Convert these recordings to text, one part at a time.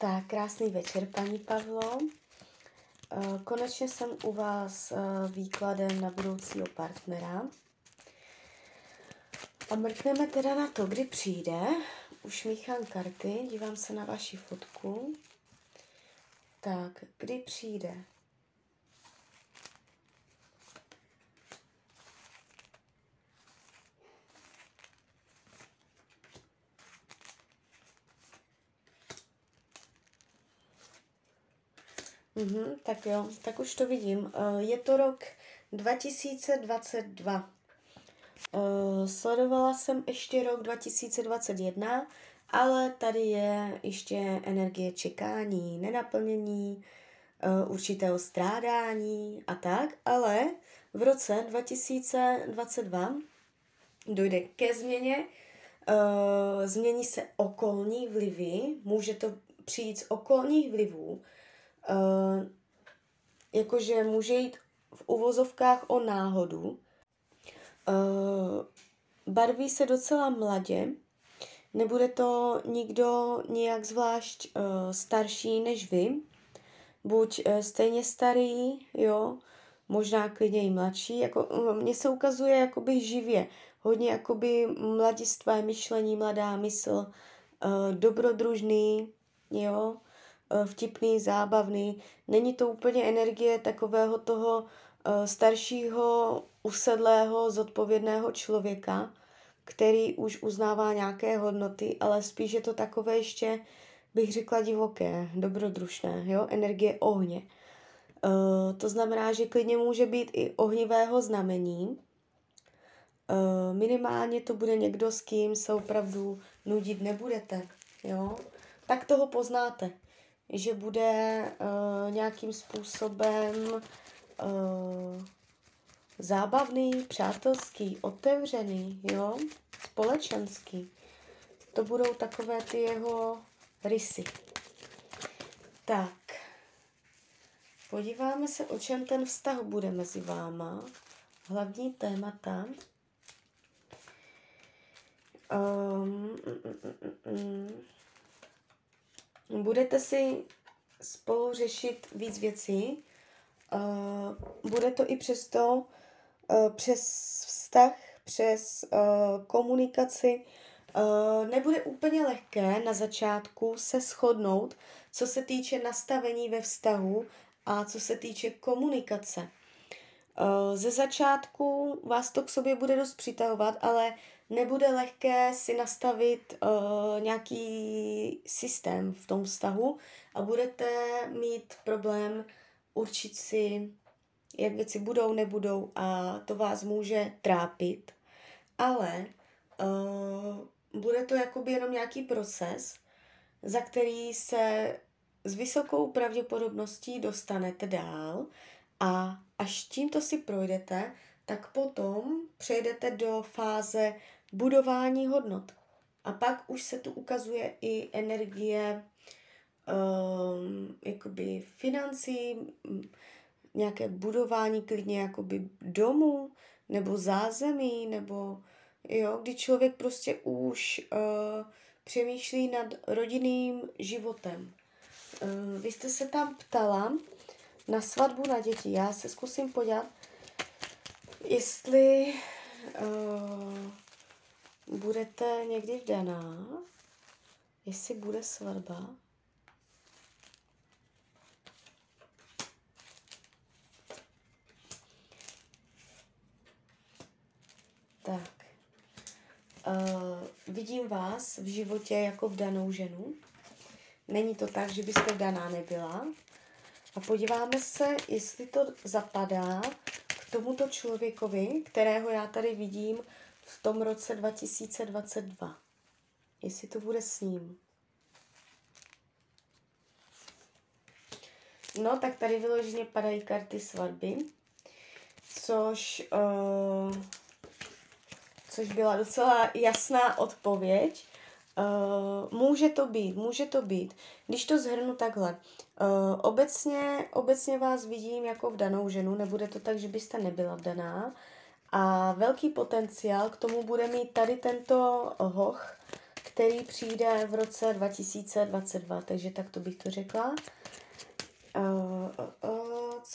Tak, krásný večer, paní Pavlo. Konečně jsem u vás výkladem na budoucího partnera. A mrkneme teda na to, kdy přijde. Už míchám karty, dívám se na vaši fotku. Tak, kdy přijde? Tak jo, tak už to vidím. Je to rok 2022. Sledovala jsem ještě rok 2021, ale tady je ještě energie čekání, nenaplnění, určitého strádání a tak, ale v roce 2022 dojde ke změně, změní se okolní vlivy, může to přijít z okolních vlivů, jakože může jít v uvozovkách o náhodu. Barví se docela mladě, nebude to nikdo nějak zvlášť starší než vy, buď stejně starý, jo, možná klidně i mladší. Jako, mně se ukazuje jakoby živě, hodně jakoby mladistvé myšlení, mladá mysl, dobrodružný, jo, vtipný, zábavný. Není to úplně energie takového toho staršího, usedlého, zodpovědného člověka, který už uznává nějaké hodnoty, ale spíš je to takové ještě, bych řekla, divoké, dobrodružné, jo? Energie ohně. To znamená, že klidně může být i ohnivého znamení. Minimálně to bude někdo, s kým se opravdu nudit nebudete. Jo? Tak toho poznáte, že bude nějakým způsobem zábavný, přátelský, otevřený, jo, společenský. To budou takové ty jeho rysy. Tak, podíváme se, o čem ten vztah bude mezi váma. Hlavní témata. Budete si spolu řešit víc věcí. Bude to i přesto přes vztah, přes komunikaci. Nebude úplně lehké na začátku se shodnout, co se týče nastavení ve vztahu a co se týče komunikace. Ze začátku vás to k sobě bude dost přitahovat, ale nebude lehké si nastavit nějaký systém v tom vztahu a budete mít problém určit si, jak věci budou, nebudou, a to vás může trápit, ale bude to jakoby jenom nějaký proces, za který se s vysokou pravděpodobností dostanete dál, a až tímto si projdete, tak potom přejdete do fáze budování hodnot. A pak už se tu ukazuje i energie jakoby financí, nějaké budování klidně jakoby domu nebo zázemí, nebo jo, kdy člověk prostě už přemýšlí nad rodinným životem. Vy jste se tam ptala na svatbu, na děti. Já se zkusím podívat, jestli budete někdy vdaná, jestli bude svatba. Tak, vidím vás v životě jako vdanou ženu. Není to tak, že byste vdaná nebyla. A podíváme se, jestli to zapadá k tomuto člověkovi, kterého já tady vidím v tom roce 2022. Jestli to bude s ním. No, tak tady vyloženě padají karty svatby, což byla docela jasná odpověď. Může to být. Když to shrnu takhle, obecně vás vidím jako vdanou ženu, nebude to tak, že byste nebyla vdaná, a velký potenciál k tomu bude mít tady tento hoch, který přijde v roce 2022, takže tak to bych to řekla.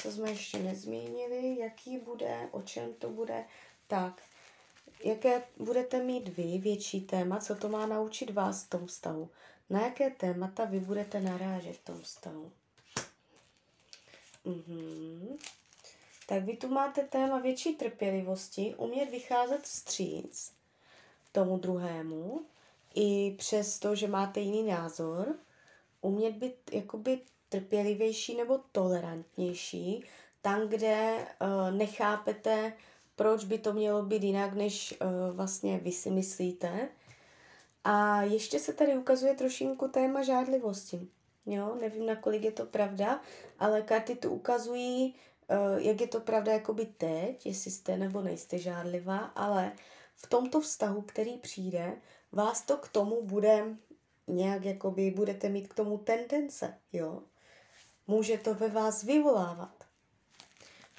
Co jsme ještě nezmínili, jaký bude, o čem to bude, tak, jaké budete mít vy větší téma, co to má naučit vás v tom vztahu, na jaké témata vy budete narážet v tom vztahu. Mm-hmm. Tak vy tu máte téma větší trpělivosti, umět vycházet vstříc tomu druhému, i přes to, že máte jiný názor, umět být jakoby trpělivější nebo tolerantnější, tam, kde nechápete, proč by to mělo být jinak, než vlastně vy si myslíte. A ještě se tady ukazuje trošinku téma žádlivosti. Jo, nevím, nakolik je to pravda, ale karty tu ukazují, jak je to pravda jakoby teď, jestli jste nebo nejste žádlivá, ale v tomto vztahu, který přijde, vás to k tomu bude nějak jakoby, budete mít k tomu tendence, jo. Může to ve vás vyvolávat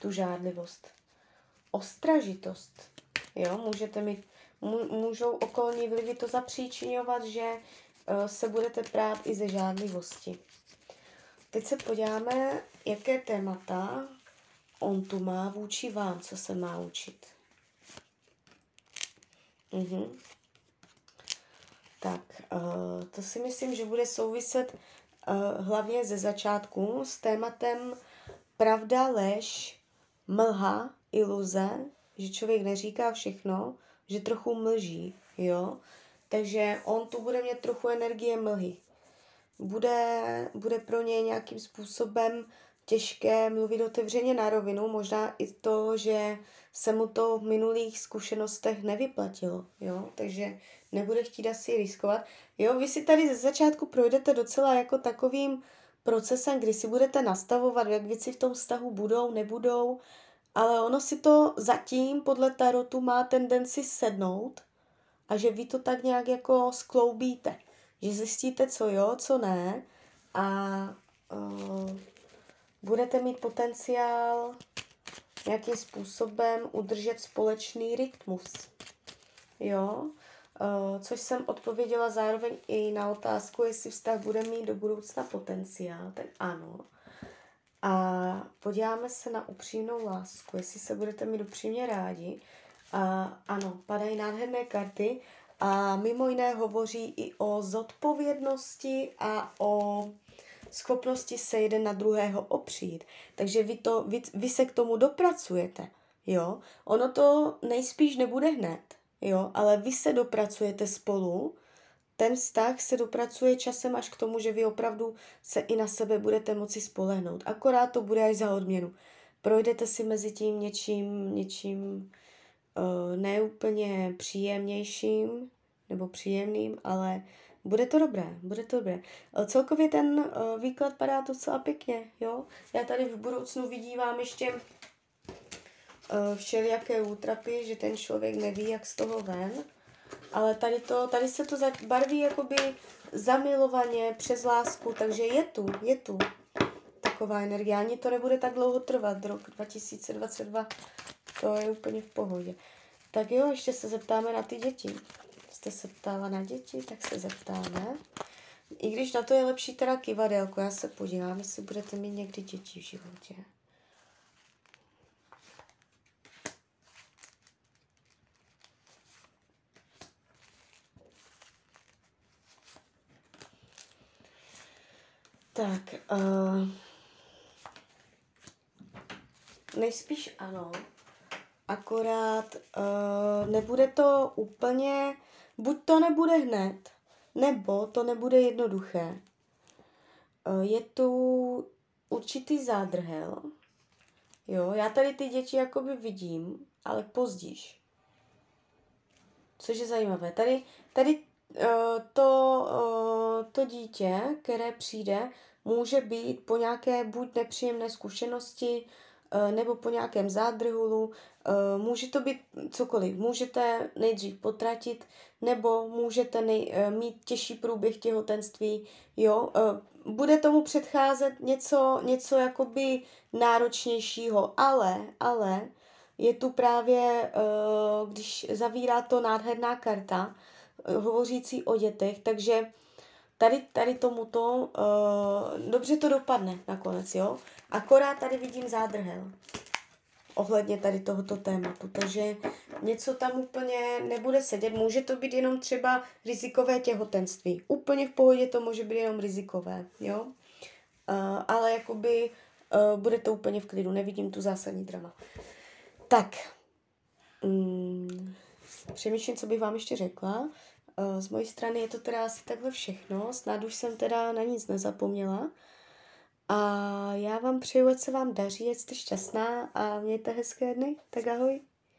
tu žádlivost. Ostražitost, jo, můžete mít, můžou okolní vlivy to zapříčiňovat, že se budete prát i ze žádlivosti. Teď se podíváme, jaké témata on tu má vůči vám, co se má učit. Mhm. Tak, to si myslím, že bude souviset hlavně ze začátku s tématem pravda, lež, mlha, iluze, že člověk neříká všechno, že trochu mlží, jo. Takže on tu bude mít trochu energie mlhy. Bude pro něj nějakým způsobem těžké mluvit otevřeně na rovinu, možná i to, že se mu to v minulých zkušenostech nevyplatilo, jo, takže nebude chtít asi riskovat. Jo, vy si tady ze začátku projdete docela jako takovým procesem, kdy si budete nastavovat, jak věci v tom vztahu budou, nebudou, ale ono si to zatím podle tarotu má tendenci sednout a že vy to tak nějak jako skloubíte, že zjistíte, co jo, co ne a budete mít potenciál nějakým způsobem udržet společný rytmus. Jo? Což jsem odpověděla zároveň i na otázku, jestli vztah bude mít do budoucna potenciál, tak ano. A podíváme se na upřímnou lásku, jestli se budete mít upřímně rádi. Ano, padají nádherné karty a mimo jiné hovoří i o zodpovědnosti a o schopnosti se jeden na druhého opřít. Takže vy se k tomu dopracujete, jo. Ono to nejspíš nebude hned, jo, ale vy se dopracujete spolu, ten vztah se dopracuje časem až k tomu, že vy opravdu se i na sebe budete moci spolehnout. Akorát to bude až za odměnu. Projdete si mezi tím něčím neúplně příjemnějším nebo příjemným, ale bude to dobré. Celkově ten výklad padá docela pěkně, jo. Já tady v budoucnu vidívám ještě všelijaké útrapy, že ten člověk neví, jak z toho ven, ale tady se to barví jakoby zamilovaně přes lásku, takže je tu taková energie. Ani to nebude tak dlouho trvat, rok 2022, to je úplně v pohodě. Tak jo, ještě se zeptáme na ty děti. Jste se ptala na děti, tak se zeptáme. I když na to je lepší teda kyvadélko, já se podívám, jestli budete mít někdy děti v životě. Tak, nejspíš ano, akorát nebude to úplně, buď to nebude hned, nebo to nebude jednoduché. Je tu určitý zádrhel. Jo, já tady ty děti jakoby vidím, ale pozdíž. Což je zajímavé. Tady to dítě, které přijde, může být po nějaké buď nepříjemné zkušenosti, nebo po nějakém zádrhulu, může to být cokoliv, můžete nejdřív potratit, nebo můžete mít těžší průběh těhotenství, jo, bude tomu předcházet něco jakoby náročnějšího, ale je tu právě, když zavírá to nádherná karta, hovořící o dětech, takže tady tomuto dobře to dopadne nakonec, jo. Akorát tady vidím zádrhel ohledně tady tohoto tématu, takže něco tam úplně nebude sedět, může to být jenom třeba rizikové těhotenství. Úplně v pohodě to může být jenom rizikové, jo. Ale jakoby bude to úplně v klidu, nevidím tu zásadní drama. Tak, přemýšlím, co bych vám ještě řekla. Z mojí strany je to teda asi takhle všechno, snad už jsem teda na nic nezapomněla. A já vám přeju, ať se vám daří, ať jste šťastná a mějte hezké dny. Tak ahoj.